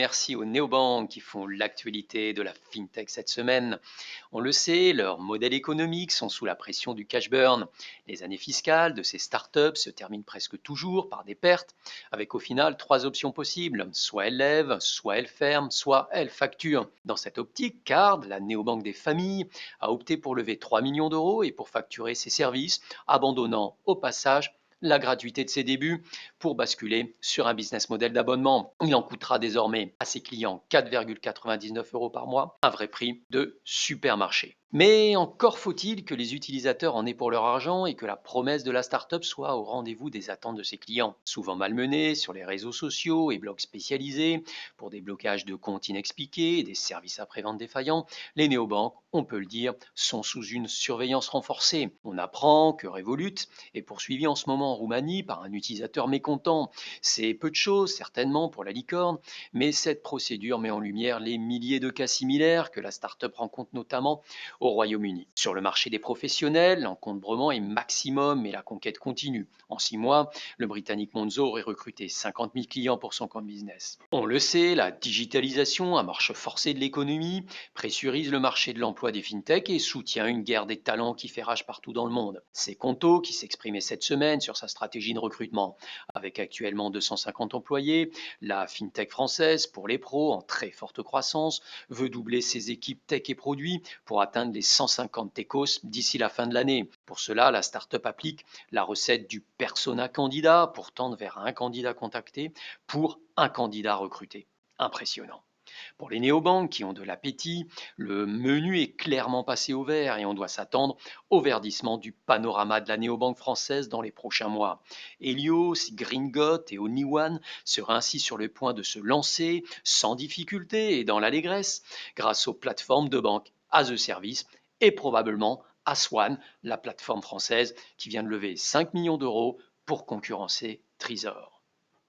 Merci aux néobanques qui font l'actualité de la fintech cette semaine. On le sait, leurs modèles économiques sont sous la pression du cash burn. Les années fiscales de ces startups se terminent presque toujours par des pertes, avec au final trois options possibles. Soit elles lèvent, soit elles ferment, soit elles facturent. Dans cette optique, Card, la néobanque des familles, a opté pour lever 3 millions d'euros et pour facturer ses services, abandonnant au passage la gratuité de ses débuts pour basculer sur un business model d'abonnement. Il en coûtera désormais à ses clients 4,99 € par mois, un vrai prix de supermarché. Mais encore faut-il que les utilisateurs en aient pour leur argent et que la promesse de la start-up soit au rendez-vous des attentes de ses clients. Souvent malmenés sur les réseaux sociaux et blogs spécialisés pour des blocages de comptes inexpliqués et des services après-vente défaillants, les néobanques, on peut le dire, sont sous une surveillance renforcée. On apprend que Revolut est poursuivi en ce moment en Roumanie par un utilisateur mécontent. C'est peu de choses, certainement, pour la licorne, mais cette procédure met en lumière les milliers de cas similaires que la start-up rencontre notamment au Royaume-Uni. Sur le marché des professionnels, l'encombrement est maximum et la conquête continue. En 6 mois, le Britannique Monzo aurait recruté 50 000 clients pour son compte business. On le sait, la digitalisation à marche forcée de l'économie pressurise le marché de l'emploi des fintechs et soutient une guerre des talents qui fait rage partout dans le monde. C'est Conto qui s'exprimait cette semaine sur sa stratégie de recrutement. Avec actuellement 250 employés, la fintech française pour les pros en très forte croissance veut doubler ses équipes tech et produits pour atteindre les 150 techos d'ici la fin de l'année. Pour cela, la start-up applique la recette du persona candidat pour tendre vers un candidat contacté pour un candidat recruté. Impressionnant. Pour les néobanques qui ont de l'appétit, le menu est clairement passé au vert et on doit s'attendre au verdissement du panorama de la néobanque française dans les prochains mois. Helios, Green Dot et Oniwan seraient ainsi sur le point de se lancer sans difficulté et dans l'allégresse grâce aux plateformes de banque as a service et probablement à Swan, la plateforme française qui vient de lever 5 millions d'euros pour concurrencer Trezor.